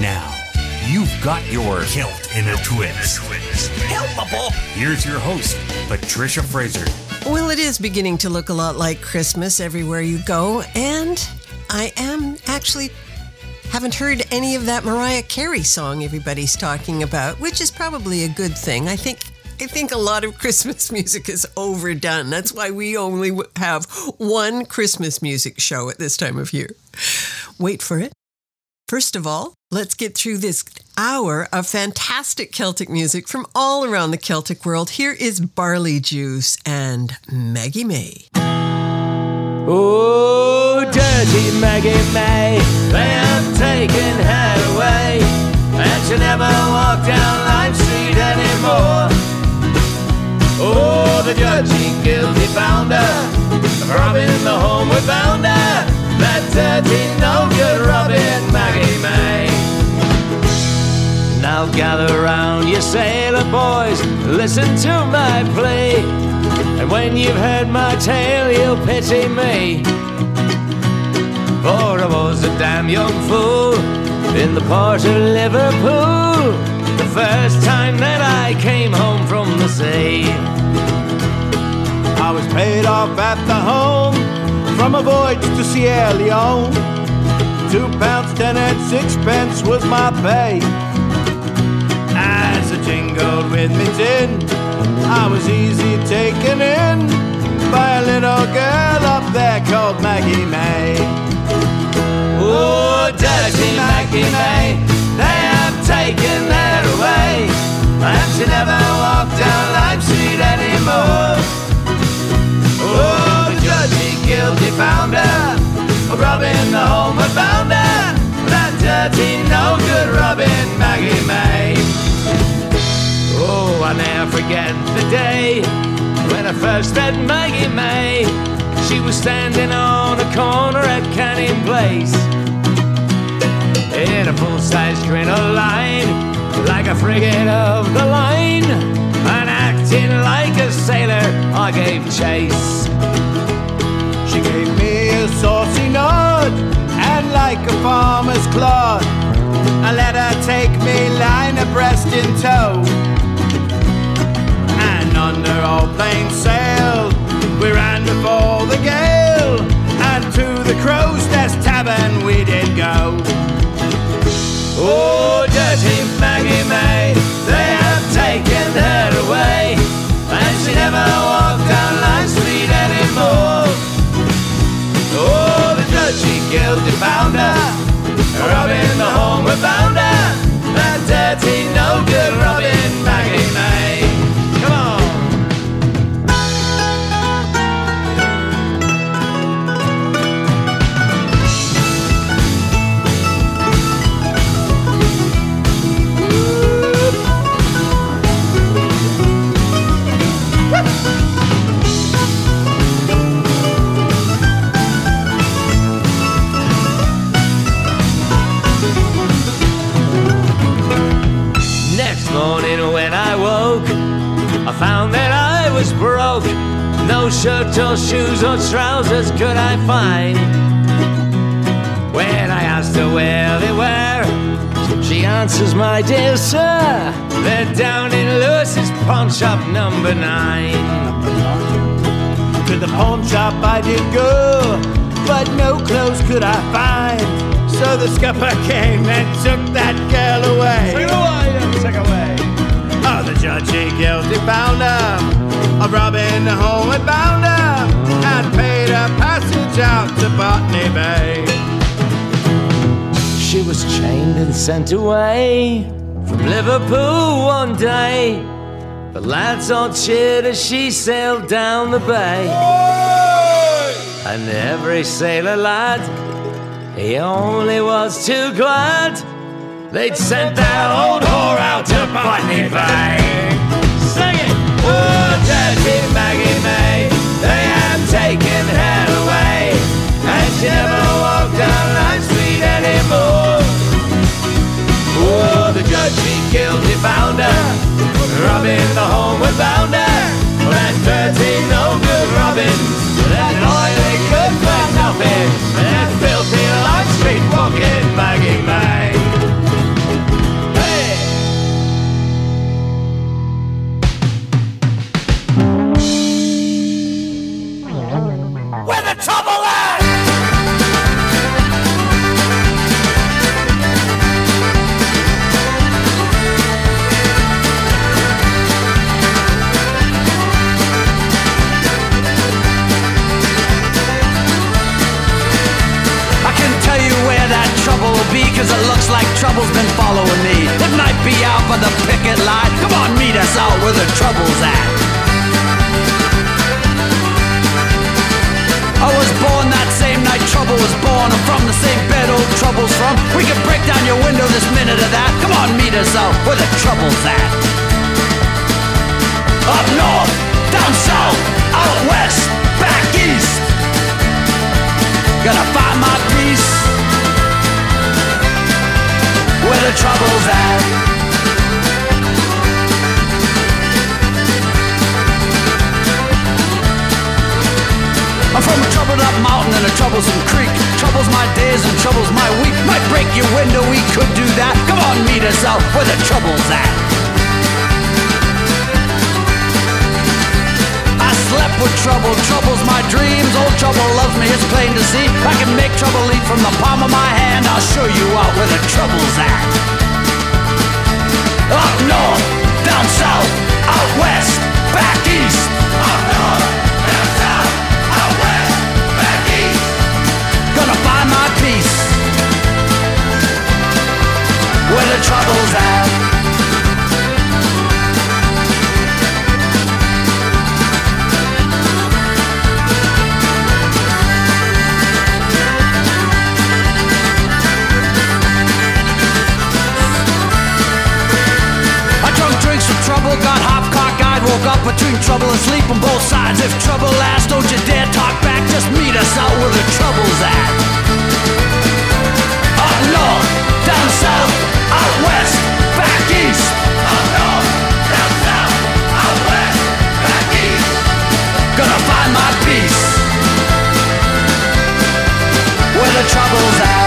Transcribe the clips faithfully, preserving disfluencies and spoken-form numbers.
now. You've got your Kelt in a Twist. Helpable. Here's your host, Patricia Fraser. Well, it is beginning to look a lot like Christmas everywhere you go, and I am actually haven't heard any of that Mariah Carey song everybody's talking about, which is probably a good thing. I think I think a lot of Christmas music is overdone. That's why we only have one Christmas music show at this time of year. Wait for it. First of all, let's get through this hour of fantastic Celtic music from all around the Celtic world. Here is Barleyjuice and Maggie May. Oh, dirty Maggie May, they have taken her away, and she'll never walk down Lime Street anymore. Oh, the dirty, guilty founder, robbing the home we found her, that dirty, no-good Robin Maggie May. Now gather round, you sailor boys, listen to my plea, and when you've heard my tale, you'll pity me. For I was a damn young fool in the port of Liverpool, the first time that I came home from the sea. I was paid off at the home from a voyage to Sierra Leone. Two pounds ten and sixpence was my pay. As I jingled with me tin, I was easy taken in by a little girl up there called Maggie May. Oh, dirty Maggie May, they have taken her away, and she never walked down Lime Street anymore. Oh, the dirty, guilty founder, robbing the home of founder, that dirty, no-good Robin Maggie May. Oh, I never forget the day when I first met Maggie May. She was standing on a corner at Canning Place in a full-size crinolline line, like a frigate of the line, and acting like a sailor, I gave chase. She gave me a saucy nod, and like a farmer's clod, I let her take me line abreast in tow. Under all plain sail, we ran before the gale, and to the Crow's Nest Tavern we did go. Oh, dirty Maggie May, they have taken her away, and she never walked down Lime Street anymore. Oh, the dirty, guilty founder, robbing the home we found her, that dirty, no-good Robin Maggie May. Found that I was broke, no shirt or shoes or trousers could I find. When I asked her where they were, she answers, my dear sir, they're down in Lewis's pawn shop number nine. To the pawn shop I did go, but no clothes could I find. So the scupper came and took that girl away. Take it away, take it away. Oh, the judgy, guilty founder, of robbing the home and bounder, and paid her passage out to Botany Bay. She was chained and sent away from Liverpool one day. The lads all cheered as she sailed down the bay. Oy! And every sailor lad, he only was too glad they'd sent that old whore out to Botany Bay. Sing it! Oh, dirty Maggie May, they have taken her away, and she never walked down Lime Street anymore. Oh, the dirty, guilty founder, robbing the home we found her, that dirty, no-good Robin, that oily, good for nothing, that filthy Lime Street walking Maggie May. looks like trouble's been following me. It might be out by the picket line. Come on, meet us out where the trouble's at. I was born that same night trouble was born. I'm from the same bed old trouble's from. We can break down your window this minute of that. Come on, meet us out where the trouble's at. Up north, down south, out west, back east. Gotta find my peace where the trouble's at. I'm from a troubled up mountain and a troublesome creek. Troubles my days and troubles my week. Might break your window, we could do that. Come on, meet us out where the trouble's at. I slept with trouble, trouble's my dreams. Old trouble loves me, it's plain to see. I can make trouble leap from the palm of my hand. I'll show you out where the trouble's at. Up north, down south, out west, back east. Up north, down south, out west, back east. Gonna find my peace where the trouble's at. Trouble got hopcock eyed, woke up between trouble and sleep on both sides. If trouble lasts, don't you dare talk back. Just meet us out where the trouble's at. Up north, down south, out west, back east. Up north, down south, out west, back east. Gonna find my peace where the trouble's at.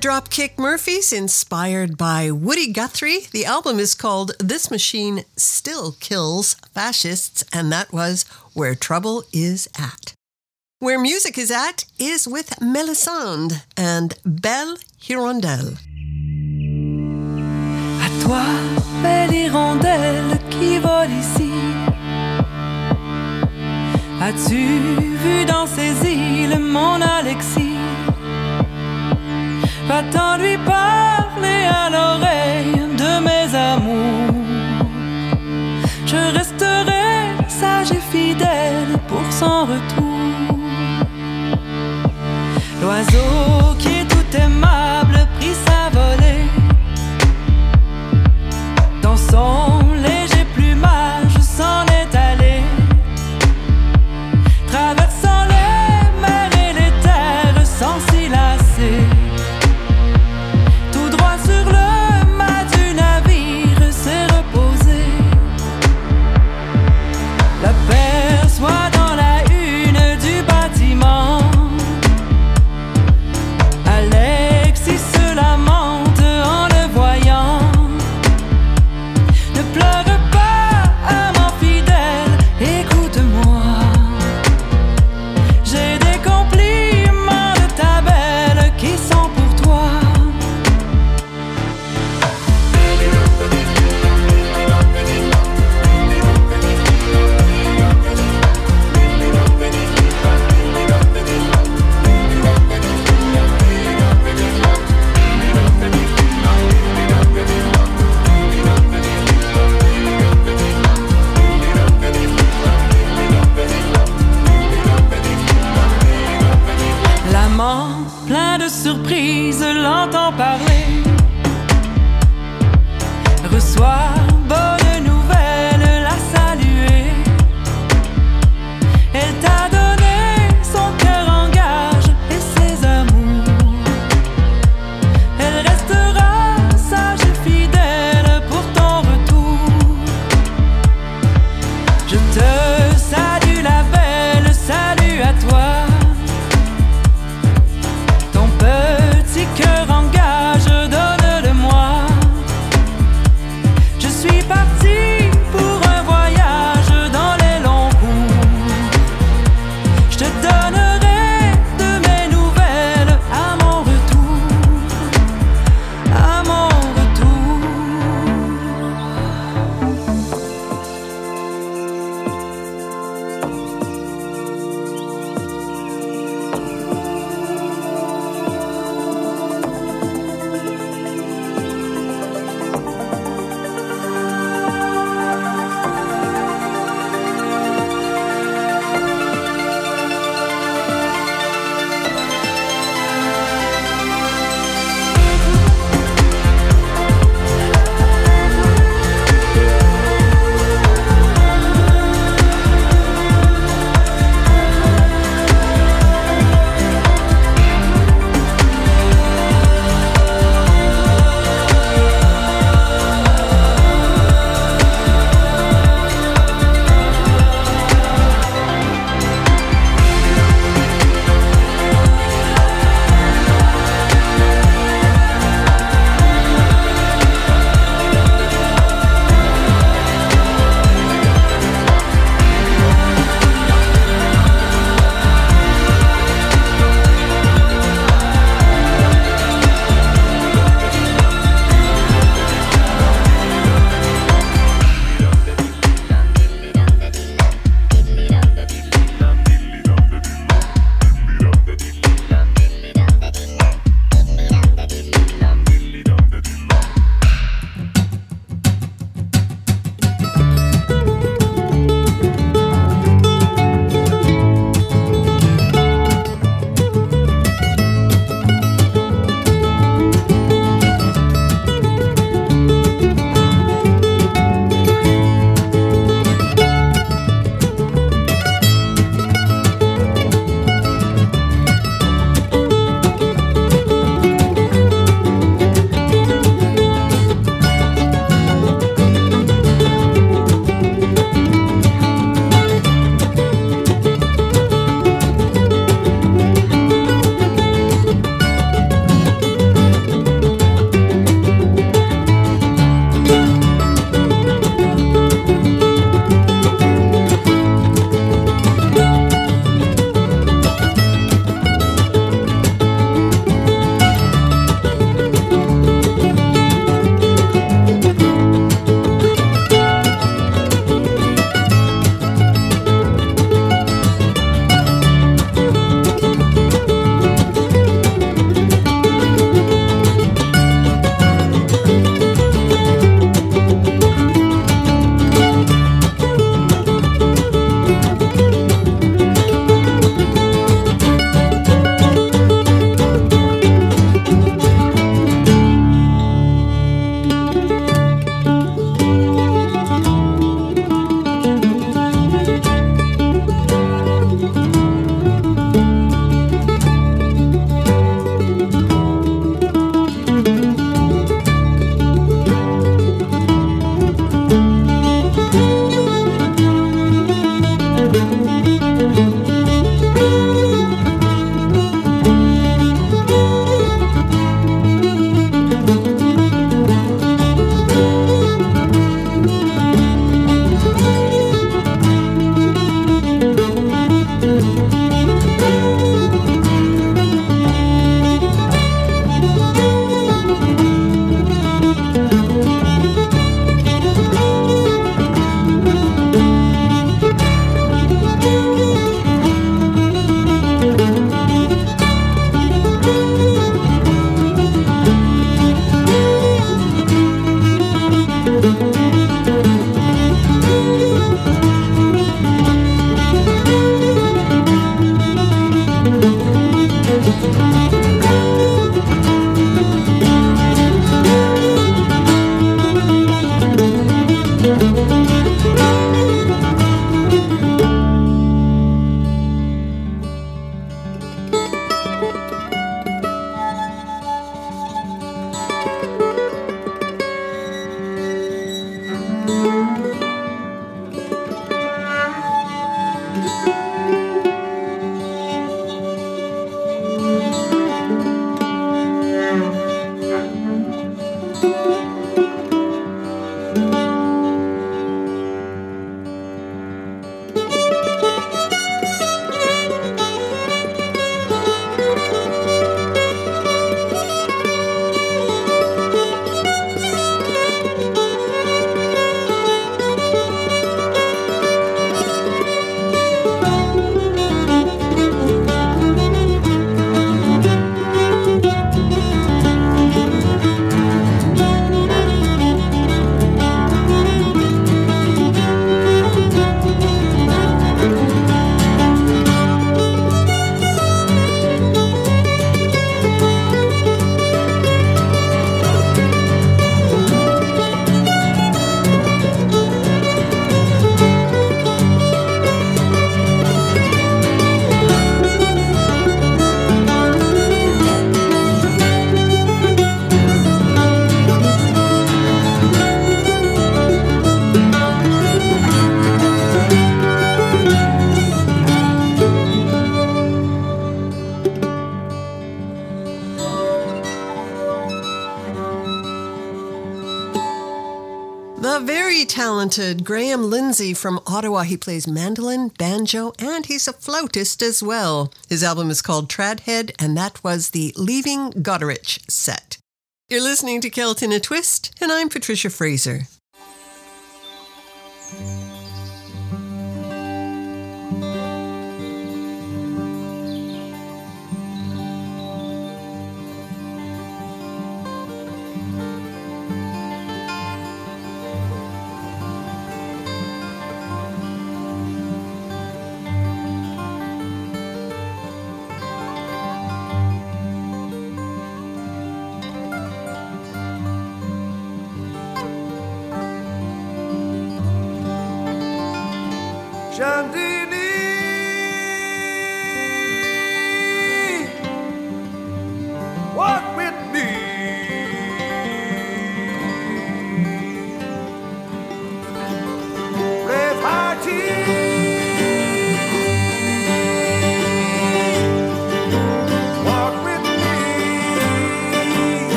Dropkick Murphys, inspired by Woody Guthrie. The album is called This Machine Still Kills Fascists, and that was Where Trouble Is At. Where Music Is At is with Melisande and Belle Hirondelle. À toi, belle hirondelle qui vole ici. As-tu vu dans ces îles mon Alexis? Va-t'en lui parler à l'oreille de mes amours. Je resterai sage et fidèle pour son retour. L'oiseau qui est tout aimable prit sa volée. Dans son léger plumage s'en est allé. Traversant les mers et les terres sans s'y lasser. Sur le mat very talented Graham Lindsay from Ottawa. He plays mandolin, banjo, and he's a flautist as well. His album is called Tradhead, and that was the Leaving Goderich set. You're listening to Kelt in a Twist, and I'm Patricia Fraser.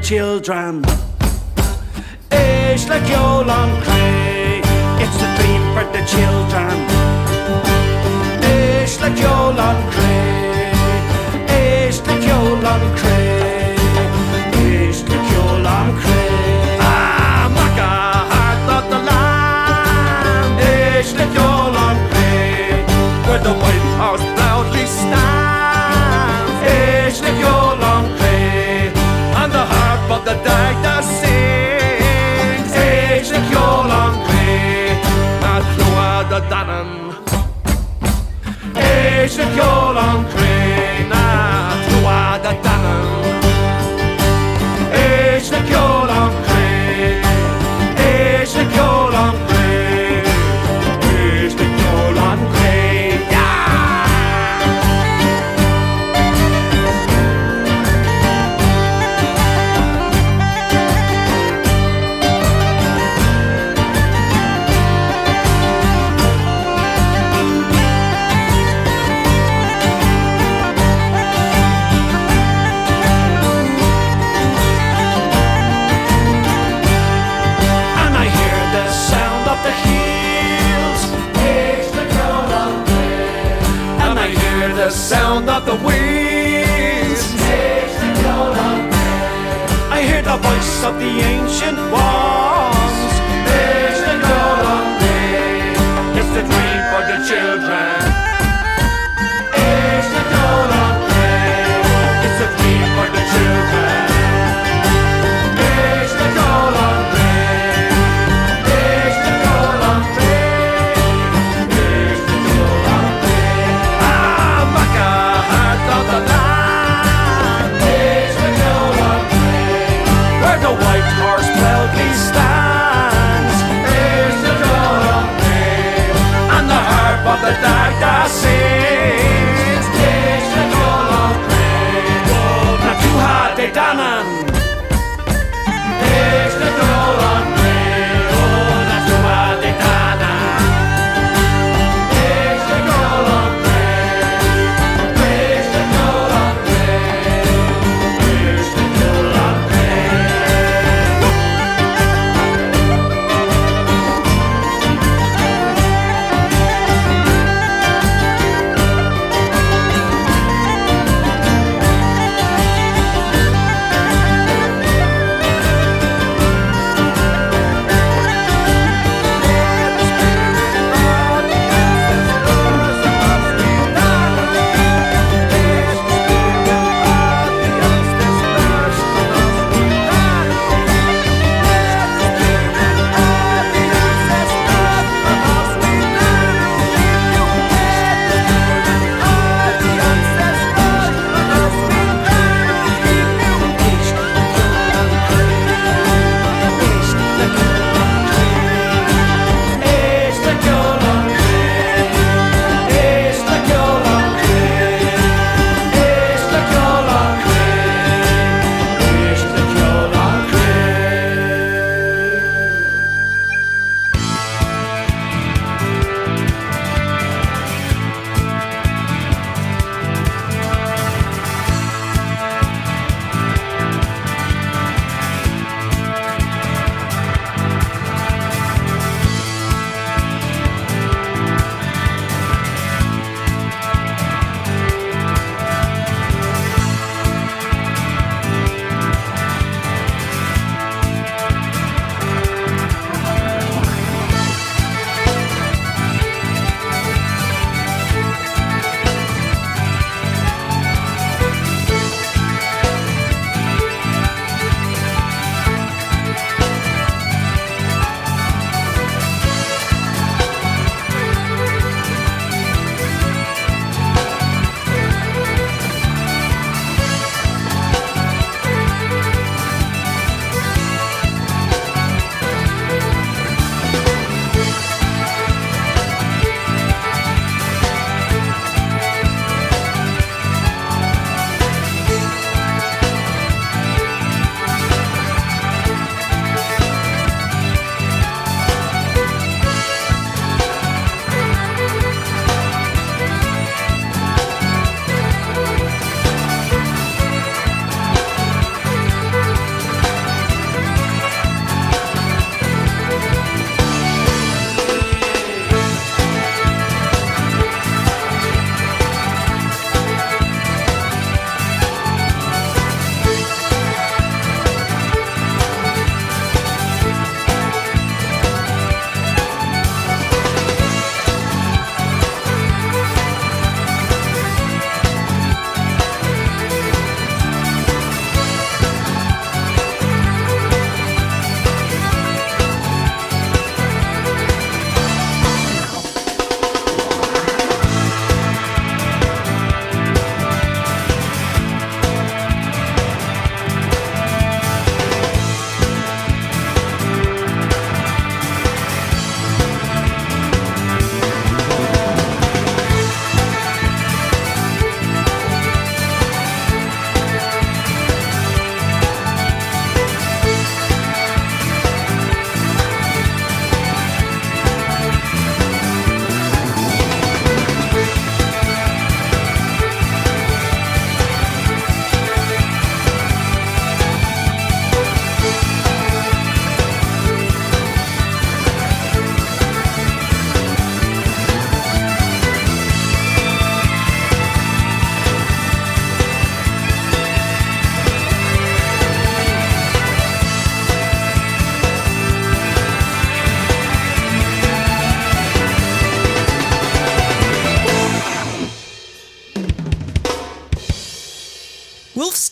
Children, it's like Cool Encry. It's the dream for the children. It's like Cool Encry. It's like Cool Encry. It's like Cool Encry. Ah, like a heart of the land. It's like Cool Encry, where the White House proudly stands. It's like Cool Encry, and the heart but the doctor sings, it's like Cool Encry, and no other than it's like Cool Encry, and no other than it's like Cool Encry, it's like Cool Encry, it's like Cool Encry, yeah! The sound of the winds, I hear the voice of the ancient ones. It's the Cool Encry, it's the dream for the children. It's the Cool Encry, it's the dream for the children. It's the Cool Encry, it's the Cool Encry. Where the white horse proudly stands.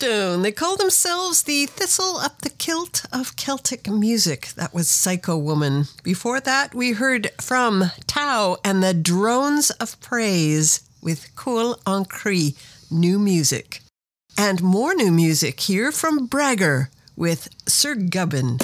milestone. They call themselves the Thistle Up the Kilt of Celtic Music. That was Psycho Woman. Before that, we heard from Tao and the Drones of Praise with Cool Encry, New Music. And more new music here from Bragger with Sir Gubbin.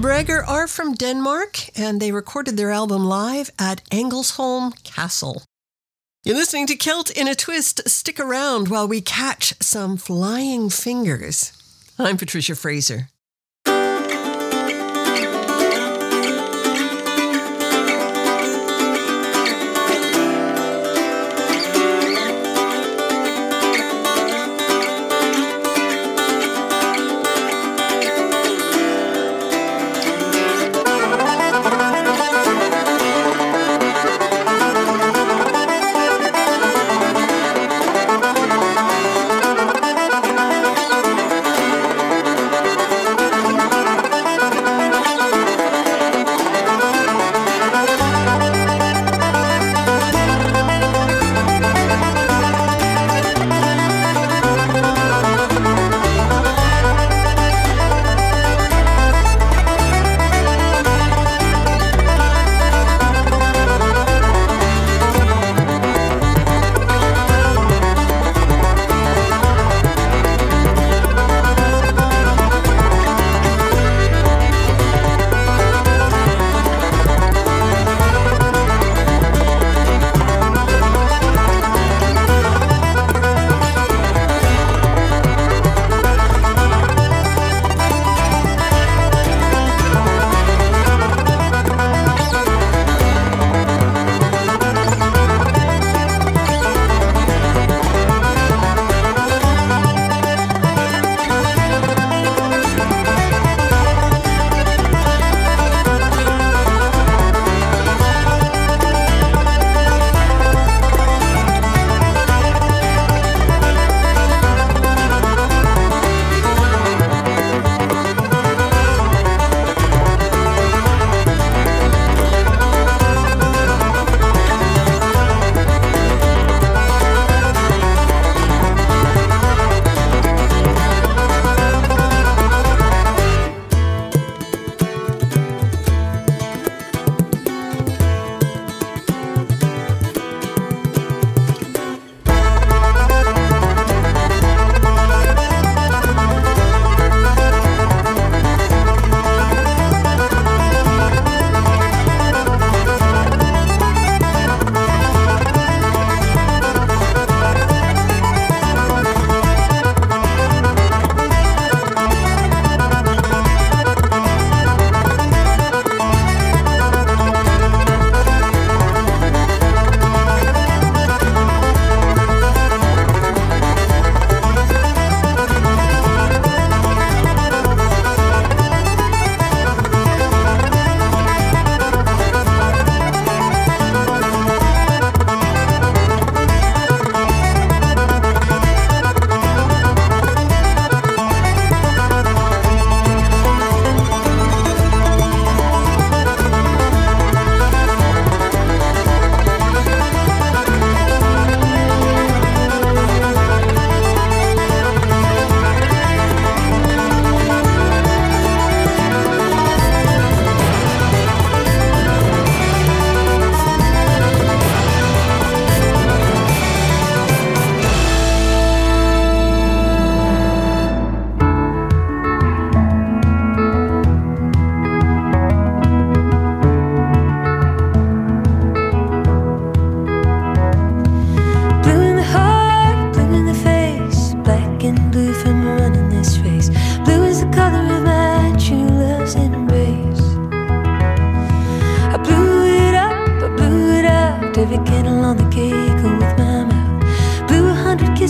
Bragger are from Denmark, and they recorded their album live at Engelsholm Castle. You're listening to Kelt in a Twist. Stick around while we catch some flying fingers. I'm Patricia Fraser.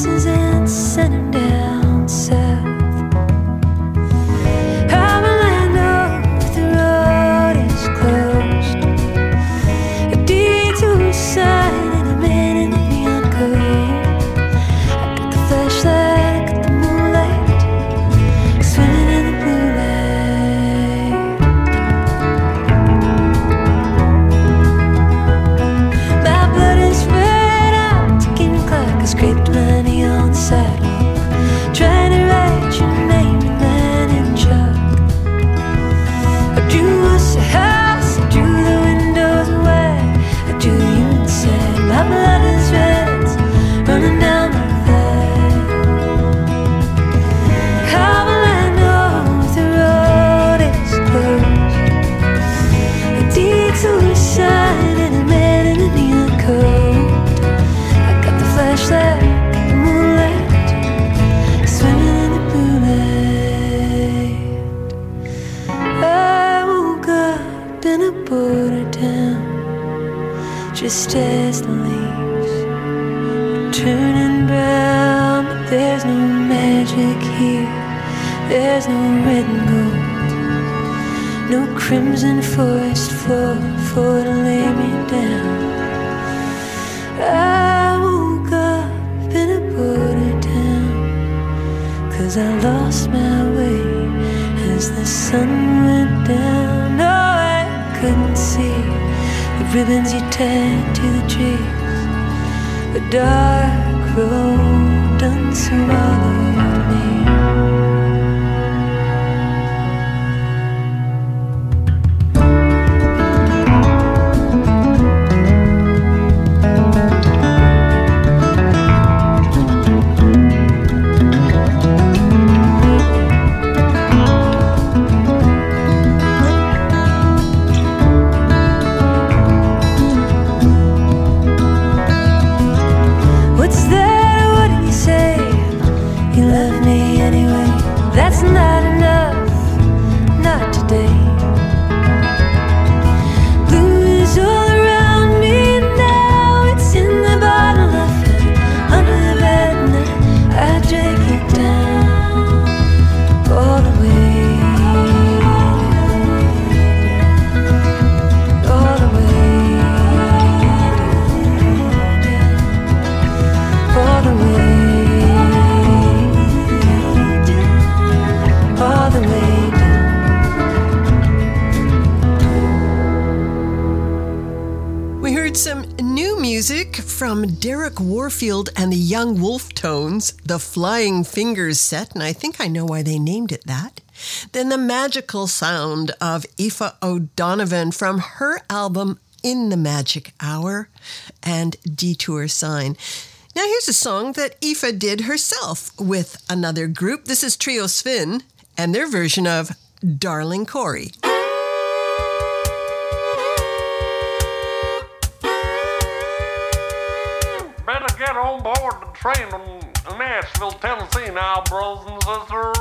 places and sent him down south. From Orlando, the road is closed. A detour sign and a man in a neon coat. I got the flashlight, I got the moonlight, swimming in the blue light. My blood is red, I'm ticking the clock. I scraped money on the sidewalk, trying to write your name in line and chalk. I drew us a house, I drew the windows wide, I drew you inside. My blood is red, it's running down my thigh. How will I know if the road is closed? A detour sign and a man in a neon coat. I got the flashlight, got the moonlight, swimming in the blue light. I woke up in a border town, just as the leaves were turning brown. But there's no magic here, there's no red and gold, no crimson forest floor for to lay me down. I woke up in a border town, 'cause I lost my way as the sun went down. No, I couldn't see the ribbons you tied to the trees, the dark road unswallowed me. What's that? What do you say? You love me anyway. That's not enough, not today. Blue is all around me now. It's in the bottle I found under the bed, and I, I drank it down all the way down, all the way down. All the way down, all the way We heard some new music from Derek Warfield and the Young Wolf Tones, the Flying Fingers set, and I think I know why they named it that. Then the magical sound of Aoife O'Donovan from her album In the Magic Hour and Detour Sign. Now here's a song that Aoife did herself with another group. This is Trio Sfin and their version of Darling Corey. Better get on board the train in Nashville, Tennessee now, bros and sisters.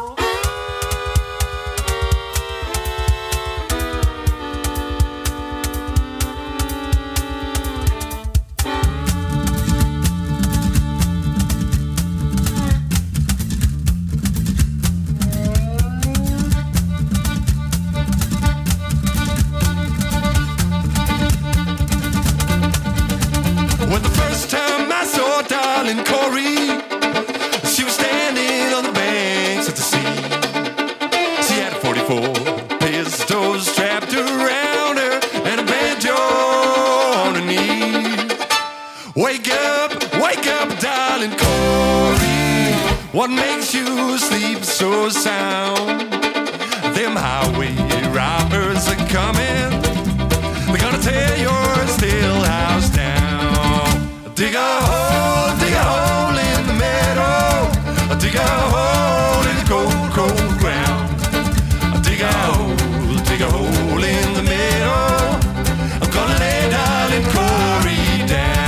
When the first time I saw Darling Corey, she was standing on the banks of the sea. She had a forty-four pistols strapped around her and a banjo on her knee. Wake up, wake up, darling Corey. What makes you sleep so sound? Them highway robbers are coming. They're gonna tear your still house down. Dig a hole, dig a hole in the meadow. Dig a hole in the cold, cold ground. Dig a hole, dig a hole in the meadow. I'm gonna lay darling Corey down.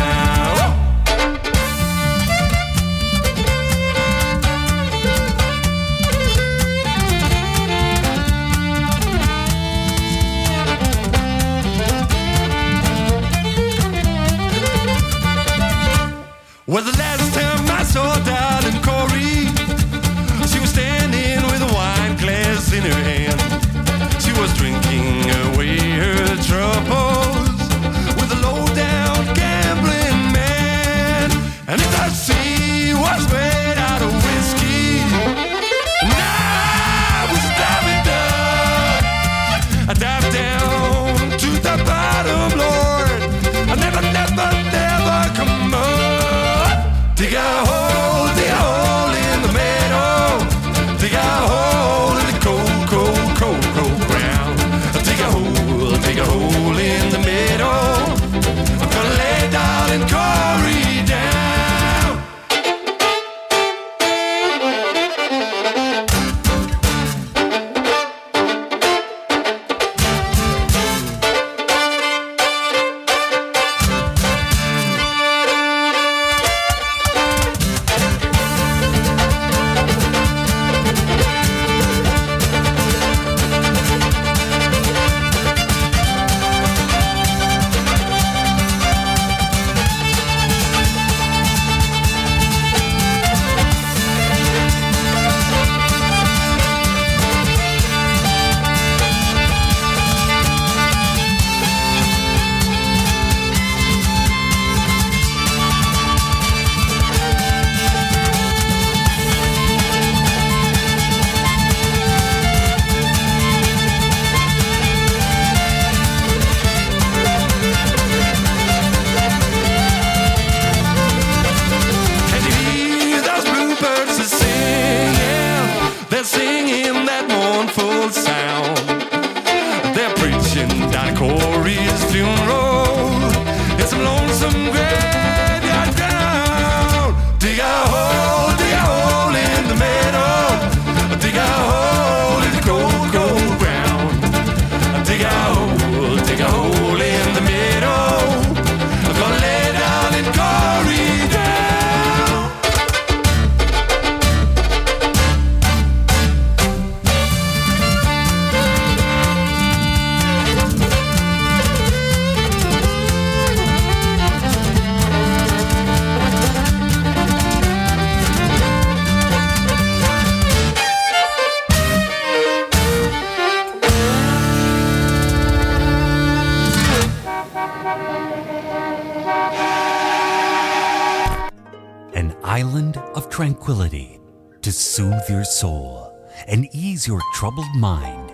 Soul and ease your troubled mind.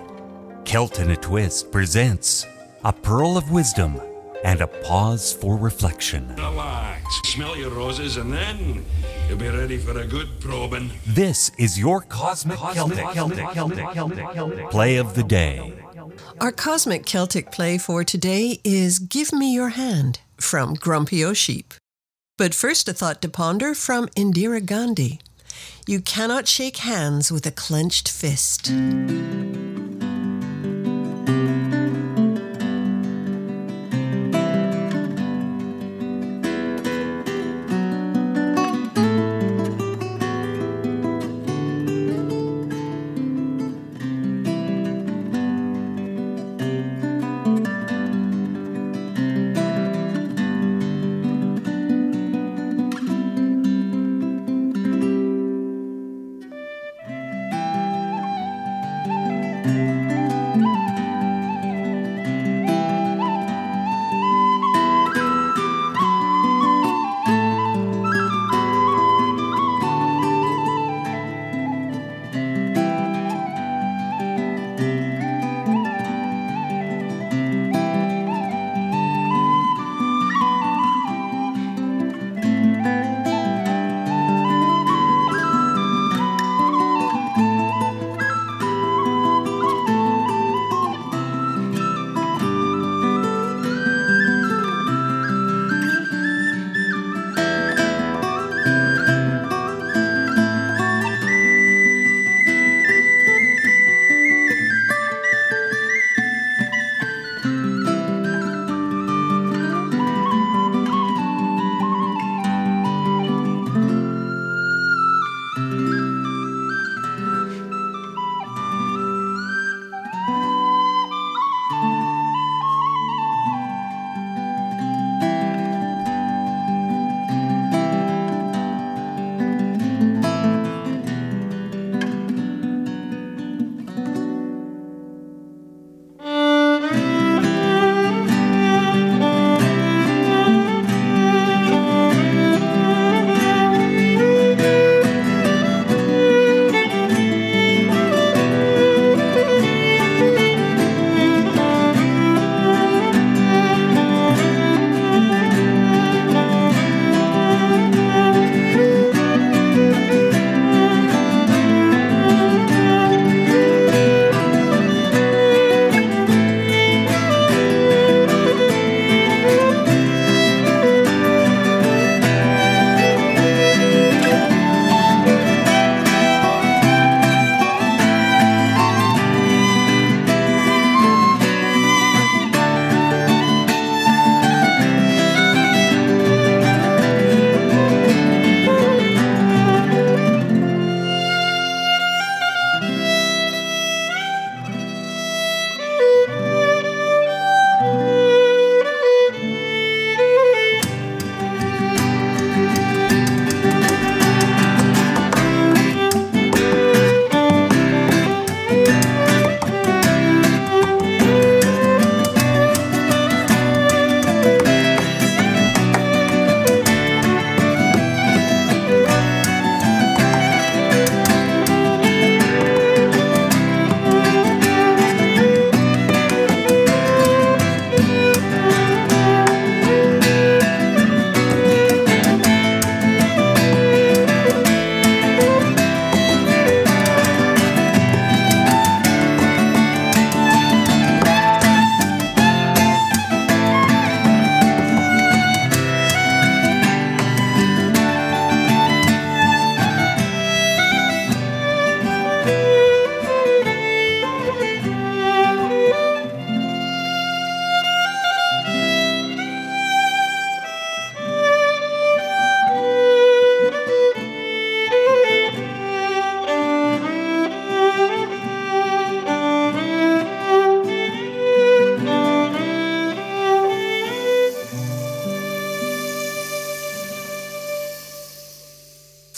Kelt in a Twist presents a pearl of wisdom and a pause for reflection. Relax, smell your roses, and then you'll be ready for a good probing. This is your Cosmic, Cosmic Celtic, Celtic, Celtic, Celtic, Celtic play of the day. Our Cosmic Celtic play for today is Give Me Your Hand from Grumpy O'Sheep. But first, a thought to ponder from Indira Gandhi. You cannot shake hands with a clenched fist.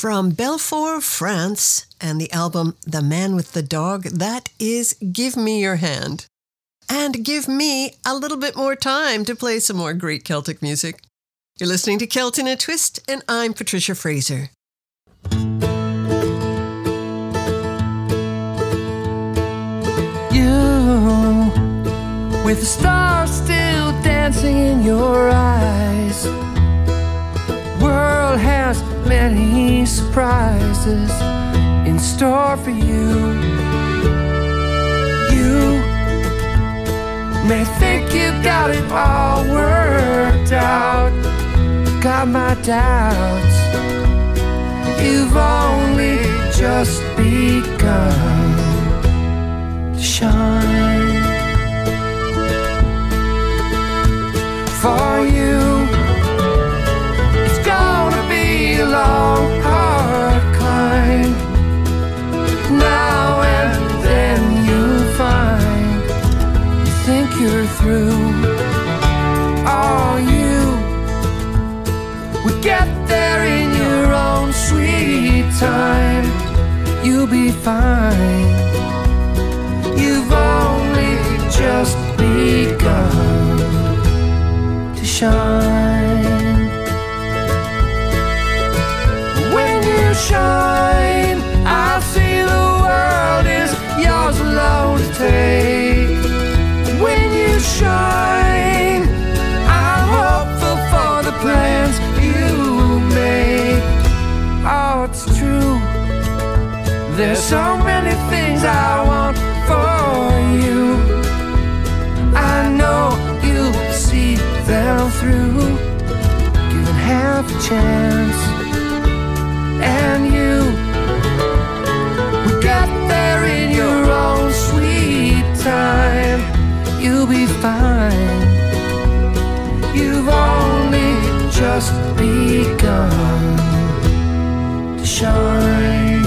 From Belfort, France, and the album The Man with the Dog, that is Give Me Your Hand. And give me a little bit more time to play some more great Celtic music. You're listening to Kelt in a Twist, and I'm Patricia Fraser. You, with the stars still dancing in your eyes. World has many surprises in store for you. You may think you got it all worked out, got my doubts. You've only just begun to shine. For you, it's gonna be a long, hard climb. Now and then you'll find think you're through. All you would get there in your own sweet time. You'll be fine. You've only just begun to shine. When you shine, I see the world is yours alone to take. When you shine, I'm hopeful for the plans you make. Oh, it's true. There's so many things I want for you. I know you'll see them through, given half a chance. And you will get there in your own sweet time. You'll be fine. You've only just begun to shine.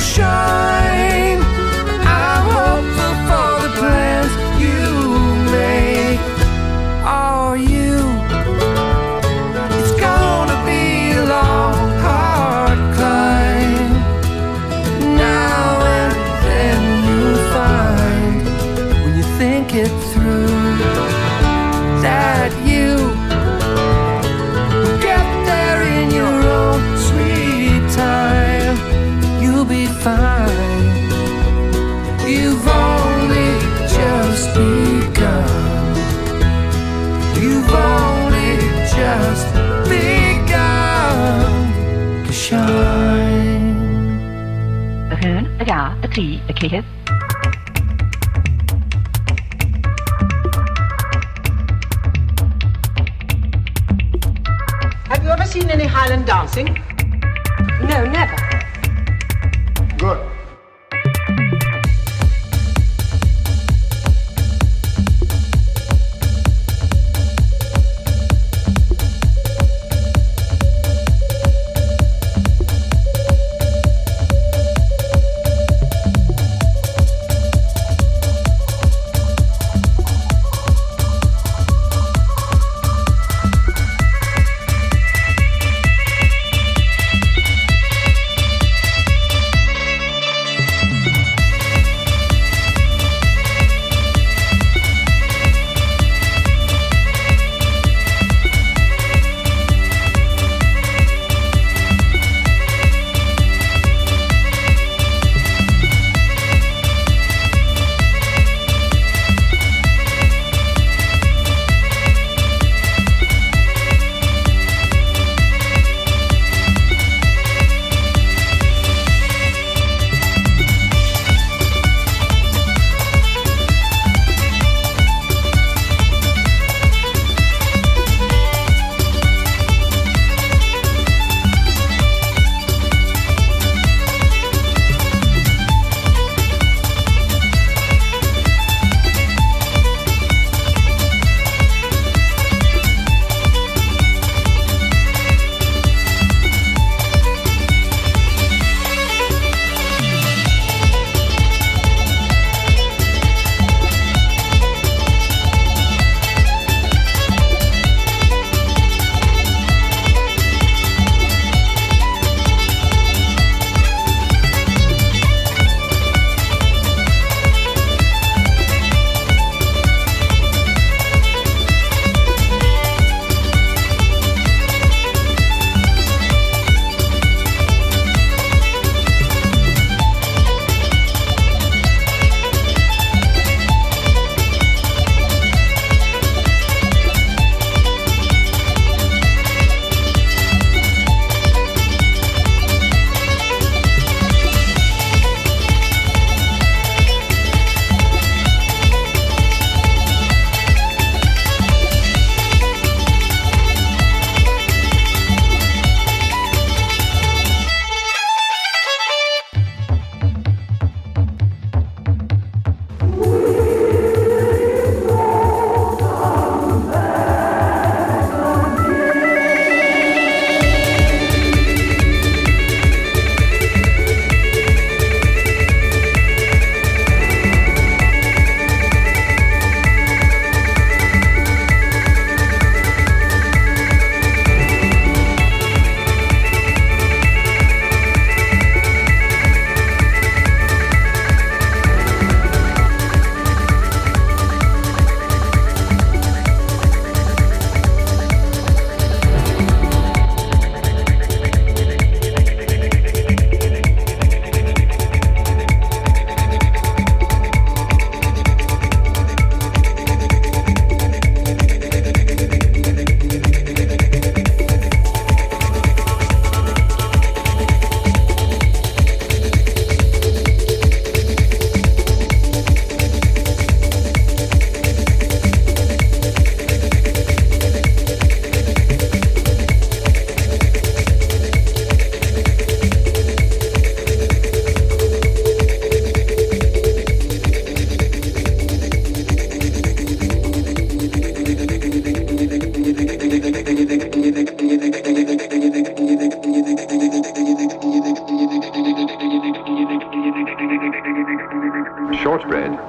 Shine, I'm hopeful for the plans you make. Are you? It's gonna be a long, hard climb. Now and then you'll find, when you think it through, that you will get there in your own sweet time. Be fine. You've only just begun. You've only just begun to shine. The hoon, the ga, the tree, the kid. Have you ever seen any Highland dancing? No, never. Good.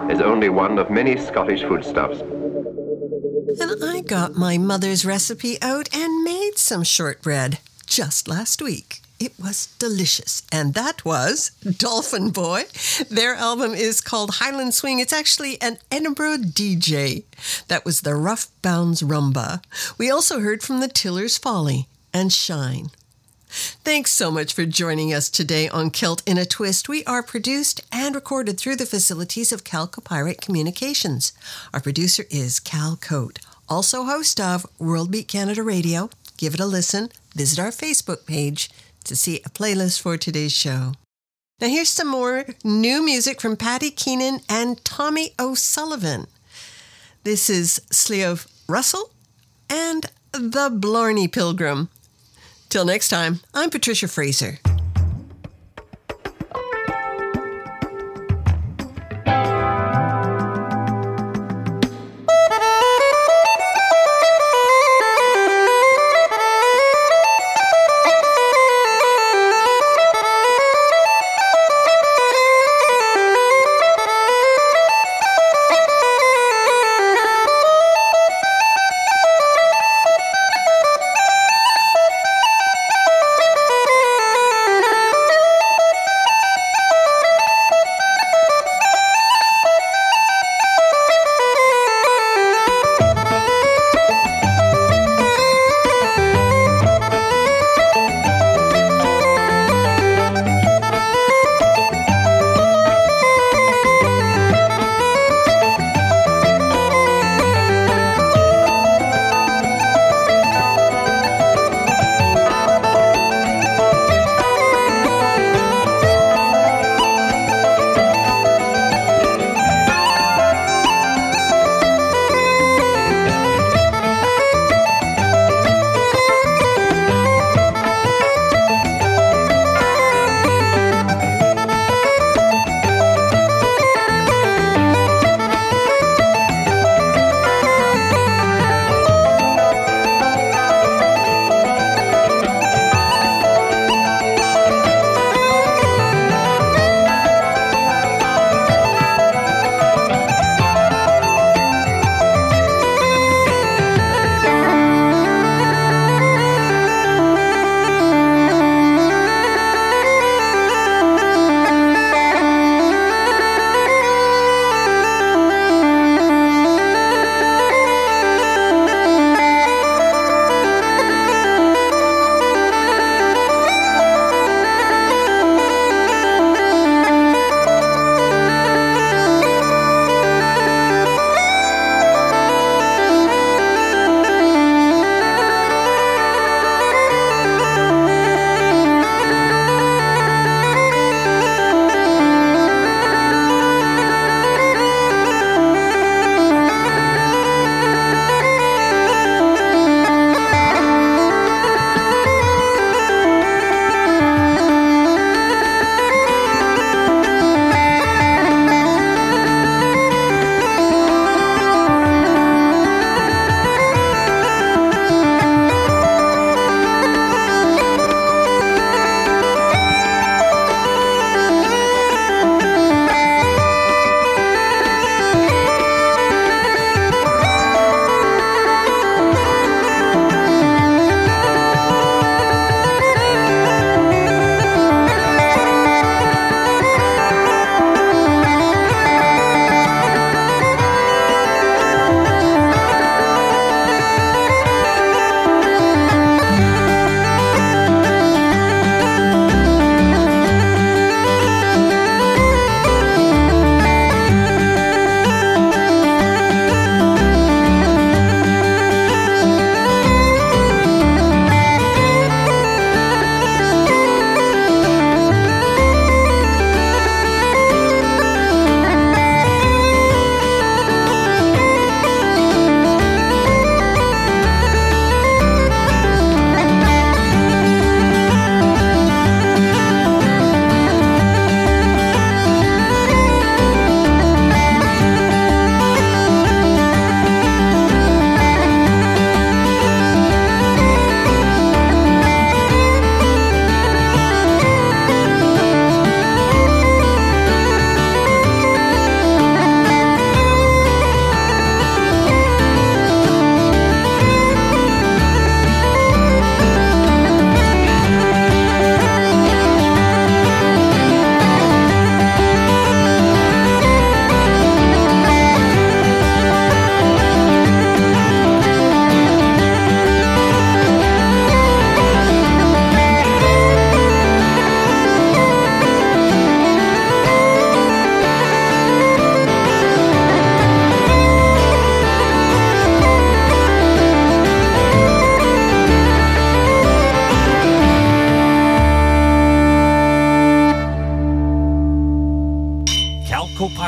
is only one of many Scottish foodstuffs. And I got my mother's recipe out and made some shortbread just last week. It was delicious. And that was Dolphin Boy. Their album is called Highland Swing. It's actually an Edinburgh D J. That was the Rough Bounds Rumba. We also heard from the Tiller's Folly and Shine. Thanks so much for joining us today on Kelt in a Twist. We are produced and recorded through the facilities of Calcopirate Communications. Our producer is Cal Coate, also host of Worldbeat Canada Radio. Give it a listen. Visit our Facebook page to see a playlist for today's show. Now here's some more new music from Patty Keenan and Tommy O'Sullivan. This is Slieve Russell and The Blarney Pilgrim. Till next time, I'm Patricia Fraser.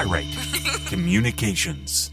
Pyrite Communications.